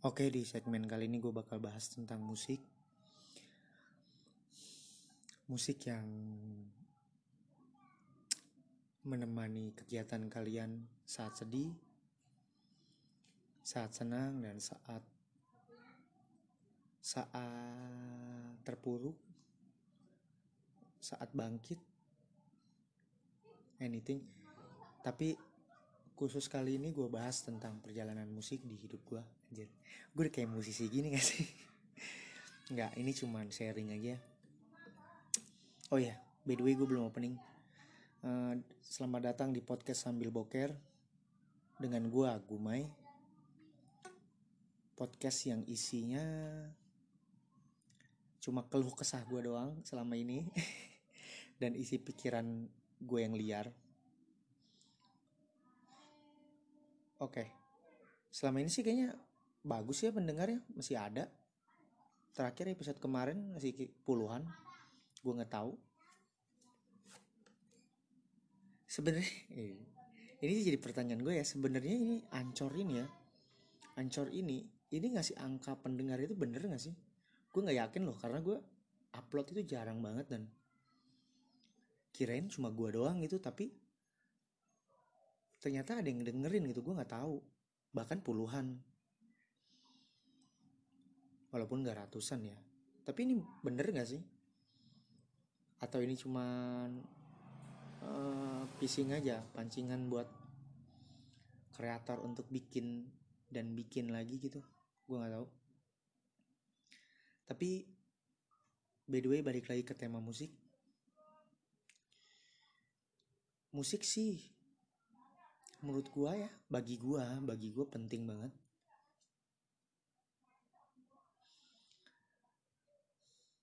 Oke, di segmen kali ini gue bakal bahas tentang musik. Musik yang menemani kegiatan kalian saat sedih, saat senang, dan saat terpuruk, saat bangkit, anything. Tapi khusus kali ini gue bahas tentang perjalanan musik di hidup gue. Gue kayak musisi gini gak sih? Enggak, ini cuman sharing aja. Oh ya, by the way gue belum opening. Selamat datang di podcast Sambil Boker dengan gue, Gumay. Podcast yang isinya cuma keluh kesah gue doang selama ini dan isi pikiran gue yang liar. Oke. Selama ini sih kayaknya bagus ya pendengarnya, masih ada. Terakhir episode kemarin masih puluhan, gue nggak tahu. Sebenarnya ini jadi pertanyaan gue ya. Sebenarnya ini Anchor ini ngasih angka pendengar itu bener nggak sih? Gue nggak yakin loh, karena gue upload itu jarang banget dan kirain cuma gue doang gitu, tapi ternyata ada yang dengerin gitu. Gue nggak tahu. Bahkan puluhan, walaupun gak ratusan ya. Tapi ini bener gak sih? Atau ini cuman phishing aja, pancingan buat kreator untuk bikin dan bikin lagi gitu. Gue gak tahu. Tapi by the way, balik lagi ke tema musik. Musik sih menurut gua ya, bagi gua penting banget.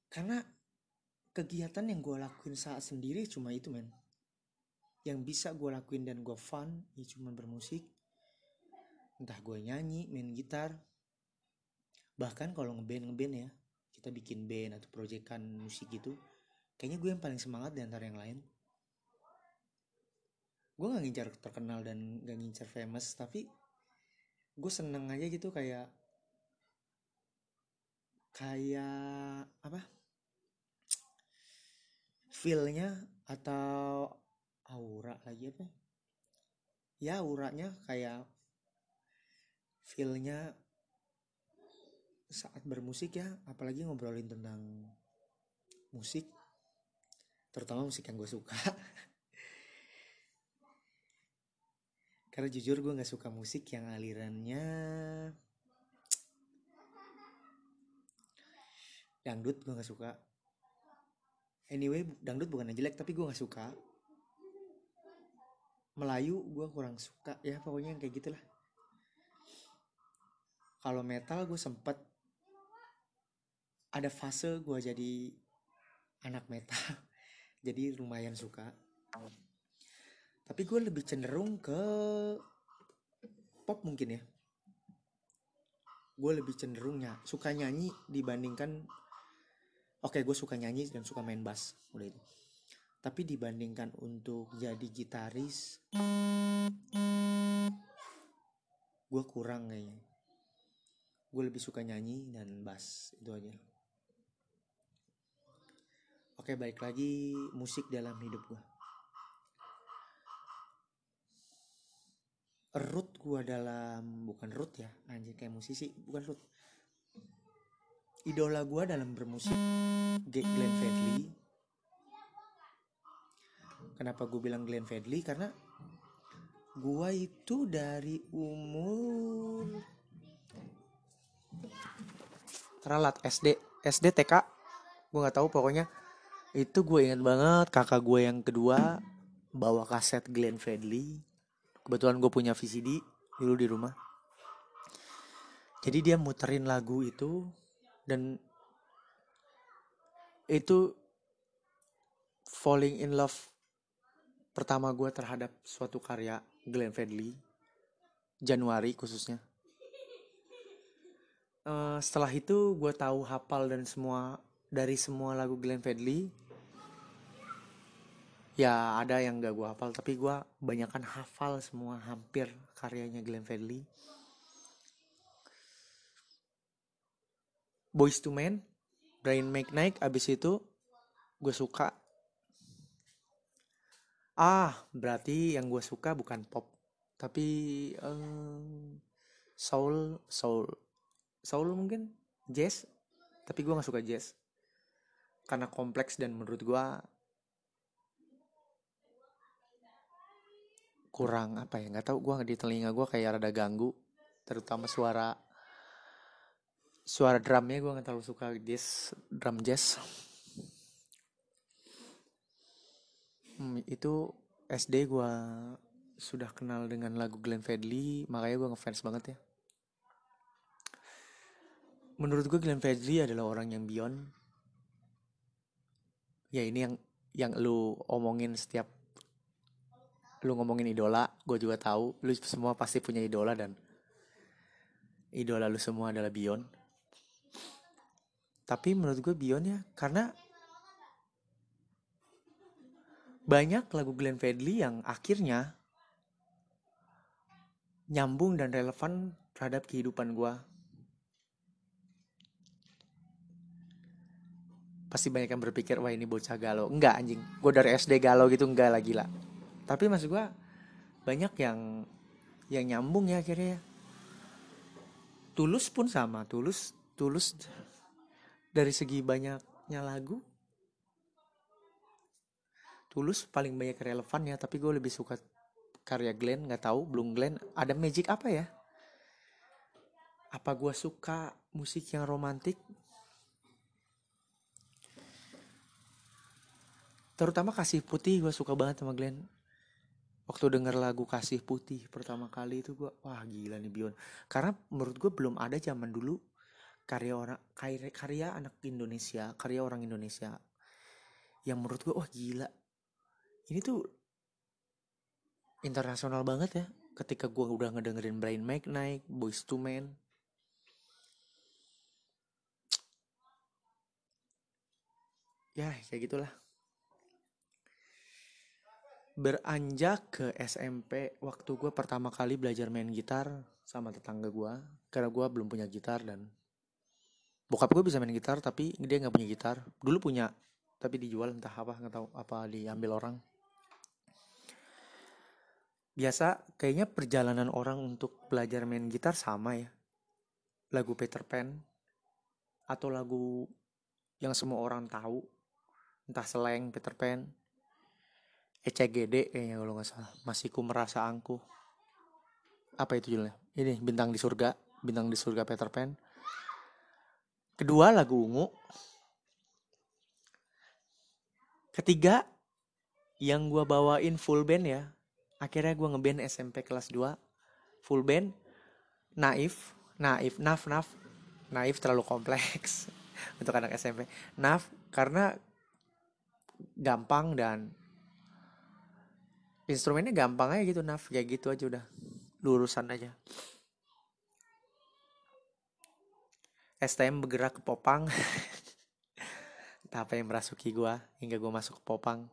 Karena kegiatan yang gua lakuin saat sendiri cuma itu, men. Yang bisa gua lakuin dan gua fun ya cuma bermusik. Entah gua nyanyi, main gitar. Bahkan kalau ngeband ya, kita bikin band atau proyekan musik gitu, kayaknya gue yang paling semangat di antara yang lain. Gue gak ngincar terkenal dan gak ngincar famous, tapi gue seneng aja gitu kayak apa, feel-nya atau aura lagi apa ya, auranya kayak feel-nya saat bermusik ya, apalagi ngobrolin tentang musik, terutama musik yang gue suka. Karena jujur gue gak suka musik yang alirannya dangdut, gue gak suka. Anyway, dangdut bukan jelek, tapi gue gak suka. Melayu gue kurang suka, ya pokoknya yang kayak gitulah. Kalau metal gue sempet ada fase gue jadi anak metal, jadi lumayan suka. Tapi gue lebih cenderung ke pop mungkin ya. Gue lebih cenderungnya suka nyanyi dibandingkan. Oke, gue suka nyanyi dan suka main bass, udah itu. Tapi dibandingkan untuk jadi gitaris, gue kurang kayaknya. Gue lebih suka nyanyi dan bass, itu aja. Oke, balik lagi musik dalam hidup gue. Root gue dalam, bukan root ya, anjir kayak musisi, bukan root. Idola gue dalam bermusik Glenn Fredly. Kenapa gue bilang Glenn Fredly? Karena gue itu dari umur teralat SD TK, gue nggak tahu pokoknya. Itu gue ingat banget kakak gue yang kedua bawa kaset Glenn Fredly. Kebetulan gue punya VCD dulu di rumah. Jadi dia muterin lagu itu. Dan itu falling in love pertama gue terhadap suatu karya Glenn Fredly. Januari khususnya. Setelah itu gue tahu hafal dan semua dari semua lagu Glenn Fredly. Ya ada yang gak gue hafal, tapi gue banyakan hafal semua hampir karyanya Glenn Fredly. Boyz II Men, Brian McKnight. Abis itu gue suka. Berarti yang gue suka bukan pop, tapi soul mungkin, jazz. Tapi gue nggak suka jazz karena kompleks dan menurut gue kurang apa ya, nggak tahu, gue di telinga gue kayak rada ganggu, terutama suara drumnya. Gue nggak terlalu suka jazz, drum jazz. Itu SD gue sudah kenal dengan lagu Glenn Fredly, makanya gue ngefans banget ya. Menurut gue Glenn Fredly adalah orang yang beyond. Ya ini yang lu omongin setiap lu ngomongin idola, gue juga tahu lu semua pasti punya idola dan idola lu semua adalah beyond. Tapi menurut gue beyond ya, karena banyak lagu Glenn Fredly yang akhirnya nyambung dan relevan terhadap kehidupan gue. Pasti banyak yang berpikir, wah ini bocah galau. Enggak anjing, gue dari SD galau gitu, enggak lah gila. Tapi maksud gue banyak yang nyambung ya akhirnya. Tulus pun sama, tulus dari segi banyaknya lagu. Tulus paling banyak relevan ya, tapi gue lebih suka karya Glenn, nggak tahu, belum Glenn ada magic apa ya? Apa gue suka musik yang romantik? Terutama Kasih Putih, gue suka banget sama Glenn. Waktu denger lagu Kasih Putih pertama kali itu gue, wah gila nih Bion. Karena menurut gue belum ada zaman dulu karya anak Indonesia, karya orang Indonesia yang menurut gue wah gila. Ini tuh internasional banget ya. Ketika gue udah ngedengerin Brian McKnight, Boyz II Men, ya kayak gitulah. Beranjak ke SMP, waktu gue pertama kali belajar main gitar sama tetangga gue, karena gue belum punya gitar dan bokap gue bisa main gitar tapi dia nggak punya gitar. Dulu punya tapi dijual entah apa, nggak tahu apa diambil orang. Biasa kayaknya perjalanan orang untuk belajar main gitar sama ya. Lagu Peter Pan atau lagu yang semua orang tahu, entah Seleng, Peter Pan, ECGD kayaknya kalau nggak salah, Masih Ku Merasa Angkuh. Apa itu judulnya? Ini Bintang di Surga Peter Pan. Kedua lagu Ungu. Ketiga yang gue bawain full band ya. Akhirnya gue ngeband SMP kelas 2 full band. Naif terlalu kompleks untuk anak SMP. Naif karena gampang dan instrumennya gampang aja gitu. Naif kayak gitu aja udah, lurusan aja. STM bergerak ke Popang. Tahap yang merasuki gue hingga gue masuk ke Popang.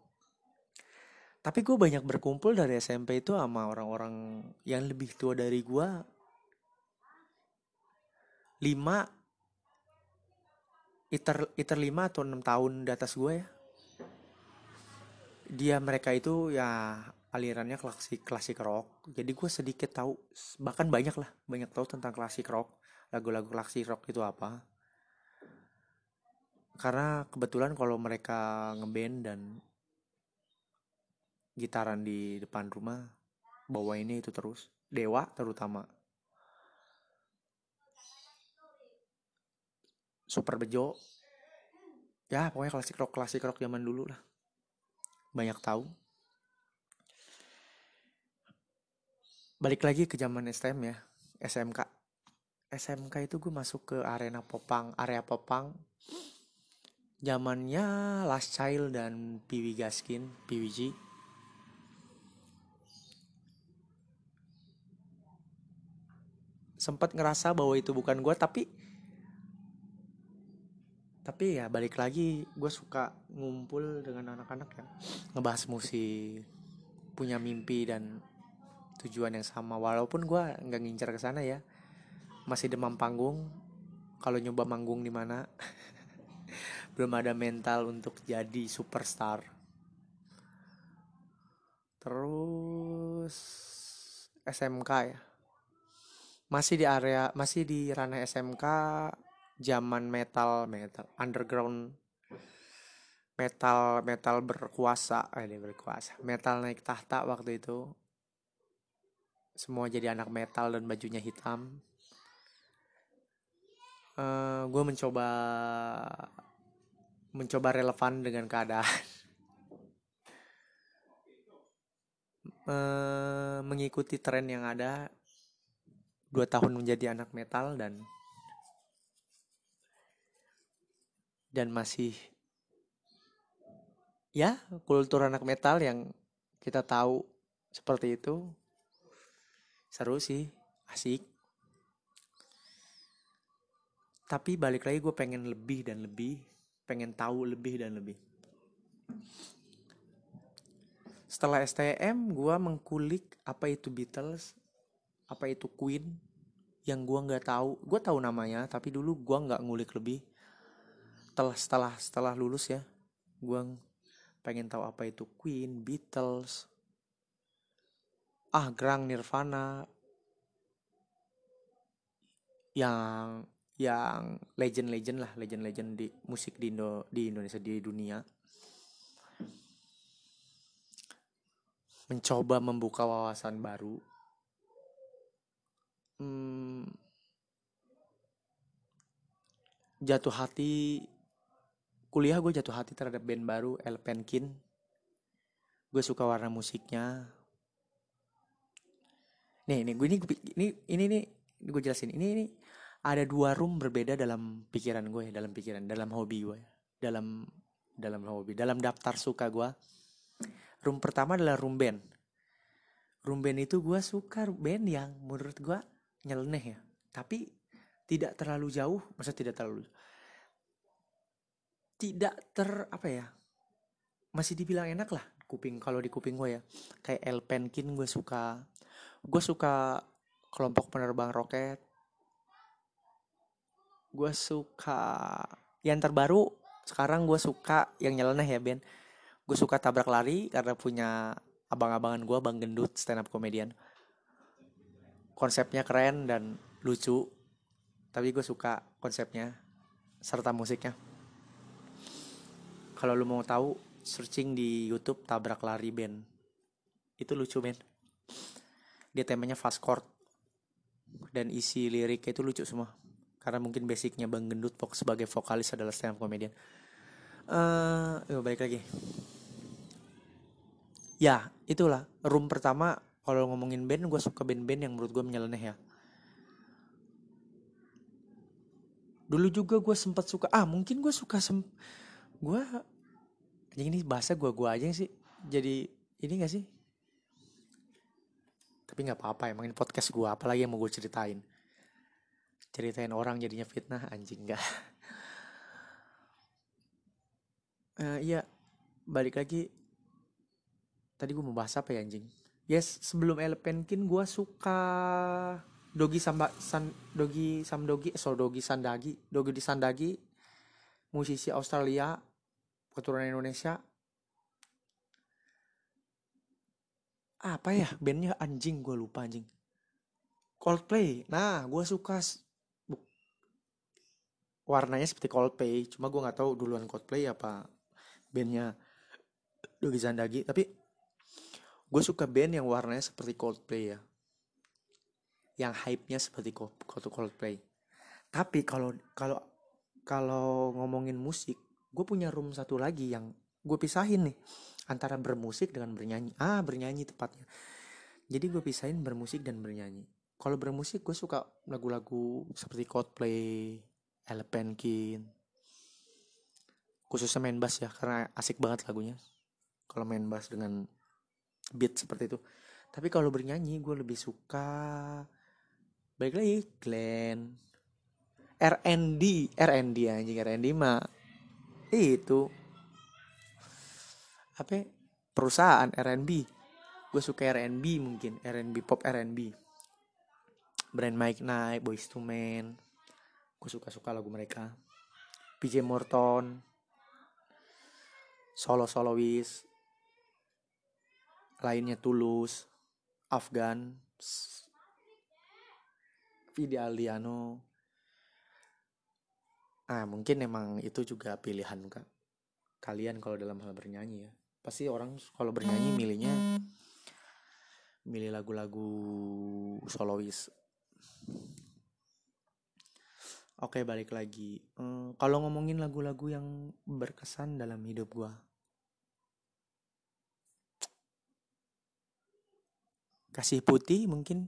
Tapi gue banyak berkumpul dari SMP itu sama orang-orang yang lebih tua dari gue 5 atau 6 tahun di atas gue ya. Mereka itu ya alirannya klasik rock. Jadi gue sedikit tahu, bahkan banyak tahu tentang klasik rock. Lagu-lagu klasik rock itu apa. Karena kebetulan kalau mereka ngeband dan gitaran di depan rumah, bawainnya itu terus, Dewa terutama, Super Bejo, ya pokoknya klasik rock zaman dulu lah, banyak tahu. Balik lagi ke zaman STM ya, SMK itu gue masuk ke area Popang, zamannya Last Child dan Piwi Gaskin, PWG. Sempat ngerasa bahwa itu bukan gue, tapi ya balik lagi, gue suka ngumpul dengan anak-anak yang ngebahas musik, punya mimpi dan tujuan yang sama. Walaupun gue nggak ngincar ke sana ya, masih demam panggung. kalau nyoba manggung di mana. Belum ada mental untuk jadi superstar. Terus SMK ya. Masih di ranah SMK zaman metal underground, metal berkuasa. Metal naik tahta waktu itu. Semua jadi anak metal dan bajunya hitam. Gue mencoba relevan dengan keadaan. Mengikuti tren yang ada. 2 tahun menjadi anak metal dan masih ya kultur anak metal yang kita tahu seperti itu. Seru sih, asik. Tapi balik lagi gue pengen lebih dan lebih, pengen tahu lebih dan lebih. Setelah STM gue mengkulik apa itu Beatles, apa itu Queen, yang gue nggak tahu. Gue tahu namanya tapi dulu gue nggak ngulik lebih. Setelah lulus ya, gue pengen tahu apa itu Queen, Beatles, Grang, Nirvana, yang legend-legend di musik di Indonesia, di dunia. Mencoba membuka wawasan baru. Jatuh hati kuliah, gue jatuh hati terhadap band baru El Penkin. Gue suka warna musiknya. Gue jelasin. Ini ada 2 room berbeda dalam pikiran gue, dalam hobi gue, dalam daftar suka gue. Room pertama adalah room band. Room band itu gue suka band yang menurut gue nyeleneh ya, tapi tidak terlalu jauh, masih dibilang enak lah di kuping gue ya. Kayak El Penkin gue suka Kelompok Penerbang Roket, gue suka yang terbaru sekarang, gue suka yang nyeleneh ya band. Gue suka Tabrak Lari karena punya abang-abangan gue, Bang Gendut, stand up comedian. Konsepnya keren dan lucu, tapi gue suka konsepnya serta musiknya. Kalau lu mau tahu, searching di YouTube Tabrak Lari band. Itu lucu band. Dia temanya fast chord dan isi liriknya itu lucu semua. Karena mungkin basicnya Bang Gendut sebagai vokalis adalah stand up comedian. Balik lagi. Ya, itulah room pertama. Kalau ngomongin band, gue suka band-band yang menurut gue menyeleneh ya. Dulu juga gue sempat suka. Mungkin gue suka ini bahasa gue aja sih. Jadi ini gak sih? Tapi gak apa-apa, emang ini podcast gue. Apalagi yang mau gue ceritain orang jadinya fitnah. Anjing gak. Iya, balik lagi. Tadi gue mau bahas apa ya anjing? Yes, sebelum Elephant King gue suka Dogi Zandagi, musisi Australia keturunan Indonesia. Apa ya bandnya anjing, gue lupa anjing. Coldplay. Nah, gue suka warnanya seperti Coldplay, cuma gue nggak tahu duluan Coldplay apa bandnya Dogi Zandagi. Tapi gue suka band yang warnanya seperti Coldplay ya, yang hype-nya seperti Coldplay. Tapi kalau ngomongin musik, gue punya room satu lagi yang gue pisahin nih antara bermusik dengan bernyanyi. Bernyanyi tepatnya. Jadi gue pisahin bermusik dan bernyanyi. Kalau bermusik gue suka lagu-lagu seperti Coldplay, Elephant King. Khususnya main bass ya, karena asik banget lagunya. Kalau main bass dengan beat seperti itu. Tapi kalau bernyanyi gue lebih suka balik lagi Glenn R&D anjing. R&D mah itu apa, perusahaan R&B. Gue suka R&B, mungkin R&B pop, R&B Brian McKnight, Boyz II Men. Gue suka-suka lagu mereka. PJ Morton, solo-solois, lainnya Tulus, Afgan, Vidi Aldiano. Ah, mungkin emang itu juga pilihan kalian kalau dalam hal bernyanyi ya. Pasti orang kalau bernyanyi milih lagu-lagu solois. Oke, balik lagi. Kalau ngomongin lagu-lagu yang berkesan dalam hidup gua, Kasih Putih mungkin.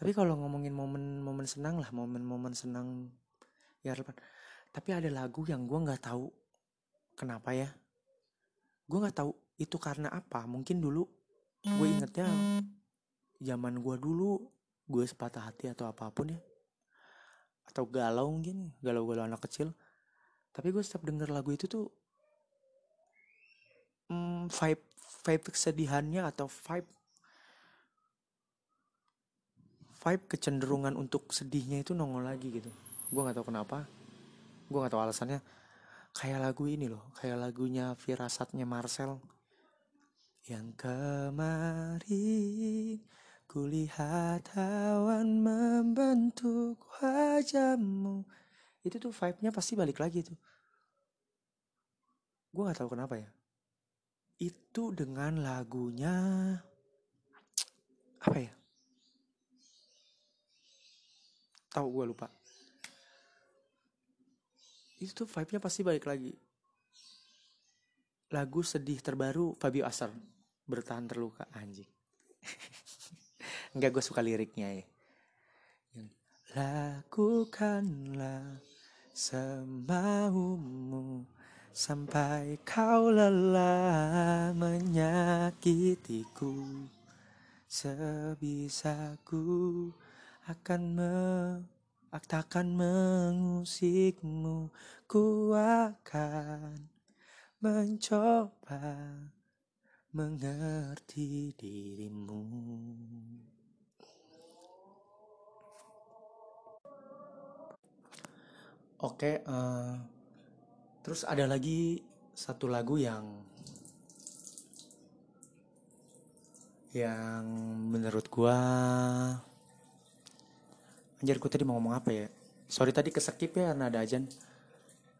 Tapi kalau ngomongin momen-momen senang lah, momen-momen senang ya, tapi ada lagu yang gue nggak tahu kenapa ya, gue nggak tahu itu karena apa. Mungkin dulu gue ingetnya zaman gue dulu, gue sepatah hati atau apapun ya, atau galau mungkin, galau-galau anak kecil. Tapi gue setiap denger lagu itu tuh vibe kesedihannya atau vibe kecenderungan untuk sedihnya itu nongol lagi gitu. Gue gak tahu kenapa, gue gak tahu alasannya. Kayak lagu ini loh, kayak lagunya Firasatnya Marcel. Yang kemarin kulihat awan membentuk wajahmu. Itu tuh vibe-nya pasti balik lagi tuh. Gue gak tahu kenapa ya. Itu dengan lagunya apa ya? Tahu, gue lupa. Itu tuh vibe-nya pasti balik lagi. Lagu sedih terbaru Fabio Asher, Bertahan Terluka. Anjing. Enggak, gue suka liriknya ya. Lakukanlah semaumu sampai kau lelah menyakitiku. Sebisaku takkan mengusikmu, ku akan mencoba mengerti dirimu. Oke, terus ada lagi satu lagu yang menurut gua, anjir gue tadi mau ngomong apa ya. Sorry tadi keskip ya karena ada azan.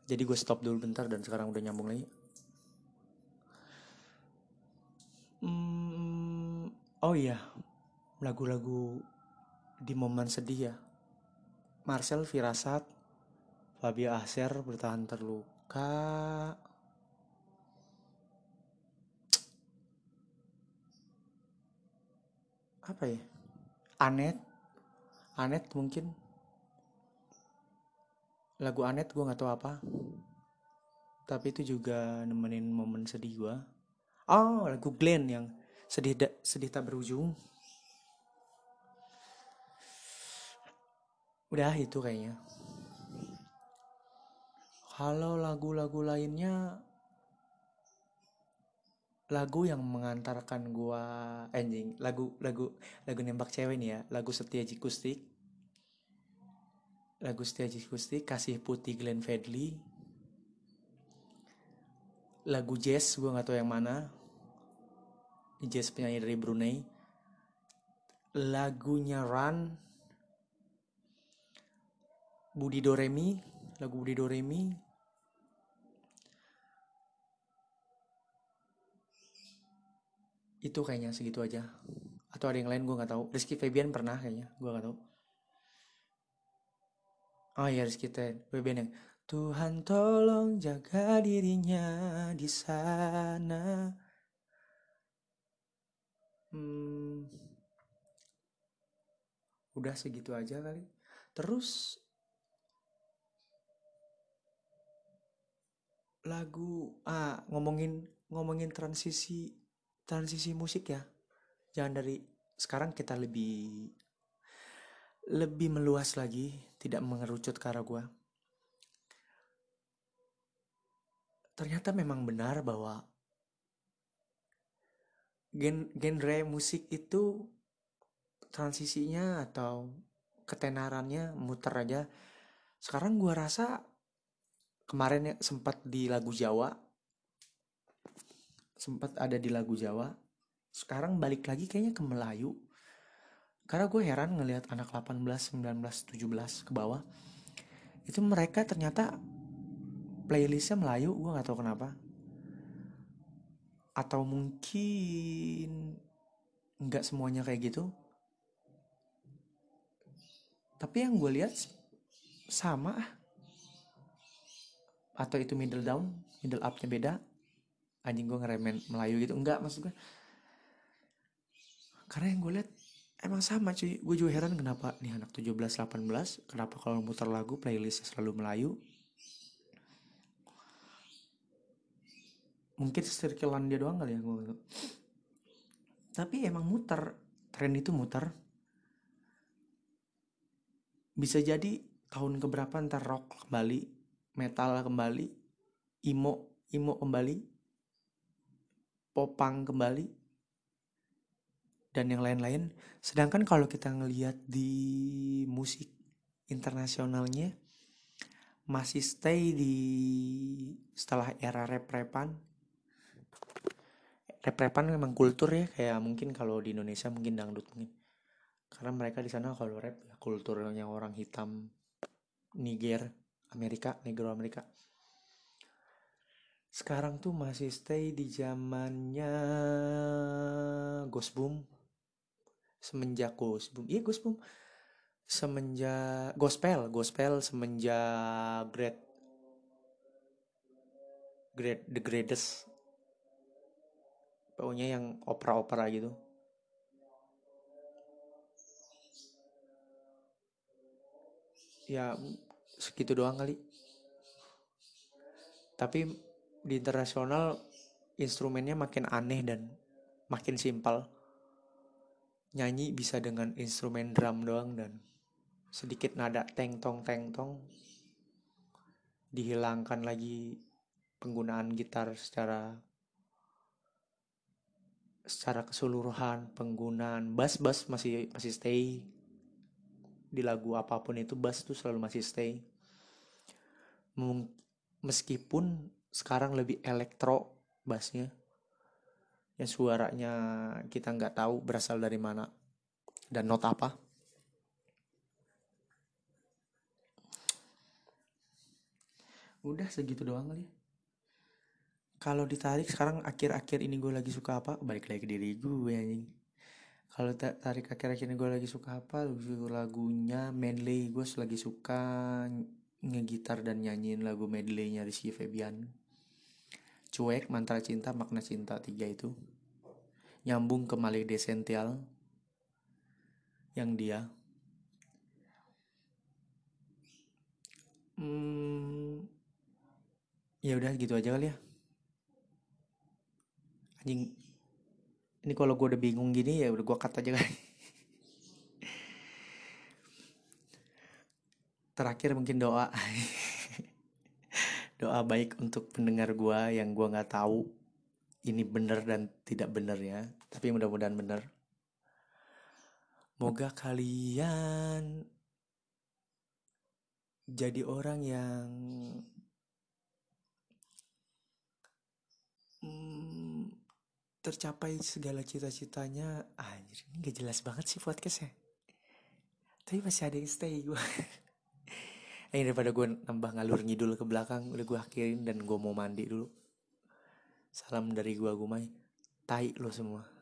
Jadi gue stop dulu bentar dan sekarang udah nyambung lagi. Oh iya, lagu-lagu di momen sedih ya. Marcel, Firasat, Fabio Asher, Bertahan Terluka. Apa ya? Anet mungkin. Lagu Anet gue gak tahu apa, tapi itu juga nemenin momen sedih gue. Oh, lagu Glenn yang sedih tak berujung. Udah itu kayaknya. Kalau lagu-lagu lainnya, lagu yang mengantarkan gue lagu nembak cewek nih ya. Lagu Setia Jikustik. Lagu Setia Jikustik, Kasih Putih Glenn Fredly. Lagu jazz, gue gak tahu yang mana. Jazz penyanyi dari Brunei. Lagunya Run, Budi Doremi. Lagu Budi Doremi. Itu kayaknya segitu aja. Atau ada yang lain gue gak tahu. Rizky Febian pernah kayaknya, gue gak tahu. Oh iya, Rizky Febian yang Tuhan tolong jaga dirinya di sana. Udah segitu aja kali. Terus lagu ngomongin transisi musik ya. Jangan dari sekarang kita lebih meluas lagi, tidak mengerucut ke arah gua. Ternyata memang benar bahwa genre musik itu transisinya atau ketenarannya muter aja Sekarang gue rasa kemarin ya, sempat ada di lagu Jawa, sekarang balik lagi kayaknya ke Melayu. Karena gue heran ngelihat anak 18, 19, 17 ke bawah itu mereka ternyata playlistnya Melayu, gue nggak tahu kenapa. Atau mungkin nggak semuanya kayak gitu. Tapi yang gue lihat sama, atau itu middle down, middle upnya beda. Anjing, gue ngeremen Melayu gitu, enggak maksud gue. Karena yang gue lihat emang sama cuy. Gue juga heran kenapa nih anak 17-18 kenapa kalau muter lagu playlistnya selalu Melayu. Mungkin circle-an dia doang kali ya, gue. Tapi emang muter, tren itu muter. Bisa jadi tahun keberapa ntar rock kembali, metal kembali, emo kembali, popang kembali, dan yang lain-lain. Sedangkan kalau kita ngelihat di musik internasionalnya masih stay di setelah era rap-rapan. Rap-rapan memang kultur ya, kayak mungkin kalau di Indonesia mungkin dangdut mungkin. Karena mereka di sana kalau rap ya kulturnya orang hitam, Niger, Amerika, Negro Amerika. Sekarang tuh masih stay di zamannya Ghost Boom. Semenjak Ghost Boom. Iya Ghost Boom. Semenjak Gospel semenjak The Greatest. Pokoknya yang opera-opera gitu. Ya segitu doang kali. Tapi di internasional instrumennya makin aneh dan makin simpel. Nyanyi bisa dengan instrumen drum doang dan sedikit nada teng-tong-teng-tong. Dihilangkan lagi penggunaan gitar secara keseluruhan, penggunaan bass masih stay. Di lagu apapun itu bass tuh selalu masih stay. Meskipun sekarang lebih elektro bassnya, yang suaranya kita nggak tahu berasal dari mana dan not apa. Udah segitu doang kali ya. Kalau ditarik sekarang akhir-akhir ini gue lagi suka apa, balik lagi ke diri gue anjing. Kalau tarik akhir-akhirnya gue lagi suka apa, lagunya medley. Gue lagi suka ngegitar dan nyanyiin lagu medley-nya Rizky Febian. Cuek, Mantra Cinta, Makna Cinta, 3 itu. Nyambung ke Malik Desential. Yang dia. Ya udah gitu aja kali ya. Anjing. Ini kalau gue udah bingung gini ya udah gue cut aja kali. Terakhir mungkin doa. Doa baik untuk pendengar gue yang gue gak tahu ini benar dan tidak benar ya. Tapi mudah-mudahan benar. Moga kalian jadi orang yang tercapai segala cita-citanya. Anjir, ini gak jelas banget sih podcastnya. Tapi masih ada yang stay gue. Daripada gue nambah ngalur ngidul ke belakang, udah gue akhirin dan gue mau mandi dulu. Salam dari gue Gumay. Tai lo semua.